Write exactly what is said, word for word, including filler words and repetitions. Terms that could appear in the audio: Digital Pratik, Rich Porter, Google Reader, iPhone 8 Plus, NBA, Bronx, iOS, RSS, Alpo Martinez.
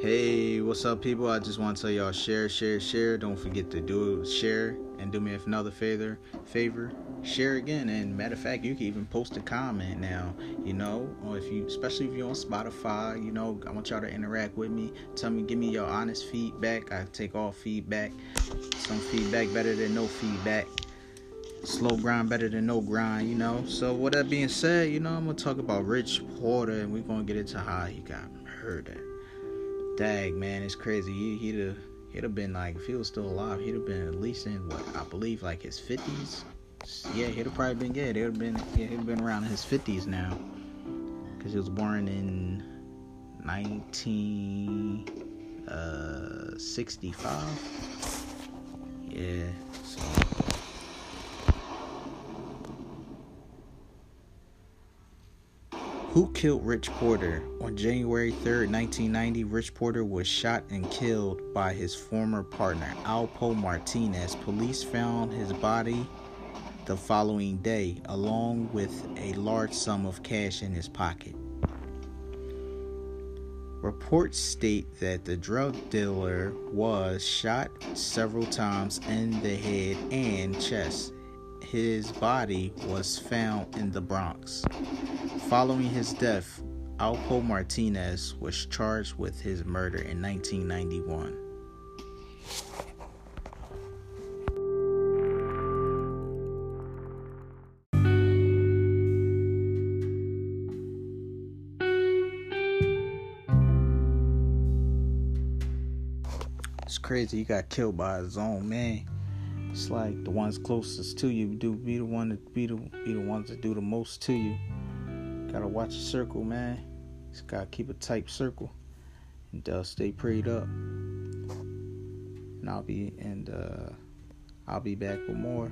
Hey, what's up, people? I just want to tell y'all, share, share, share. Don't forget to do share and do me another favor, favor, share again. And matter of fact, you can even post a comment now, you know, or if you, especially if you're on Spotify, you know, I want y'all to interact with me. Tell me, give me your honest feedback. I take all feedback. Some feedback better than no feedback. Slow grind better than no grind, you know. So with that being said, you know, I'm going to talk about Rich Porter, and we're going to get into how he got murdered. Dag, man, it's crazy. He, he'd have he'd have been like, if he was still alive, he'd have been at least in what I believe like his fifties. Yeah, he'd have probably been yeah, they'd have been yeah, he'd have been around his fifties now, because he was born in nineteen sixty-five. Yeah, so who killed Rich Porter? On January third, nineteen ninety, Rich Porter was shot and killed by his former partner, Alpo Martinez. Police found his body the following day, along with a large sum of cash in his pocket. Reports state that the drug dealer was shot several times in the head and chest. His body was found in the Bronx. Following his death, Alpo Martinez was charged with his murder in nineteen ninety-one. It's crazy, he got killed by his own man. It's like the ones closest to you do be the one that be the be the ones that do the most to you. Gotta watch your circle, man. Just gotta keep a tight circle and uh, stay prayed up. And I'll be and uh, I'll be back with more.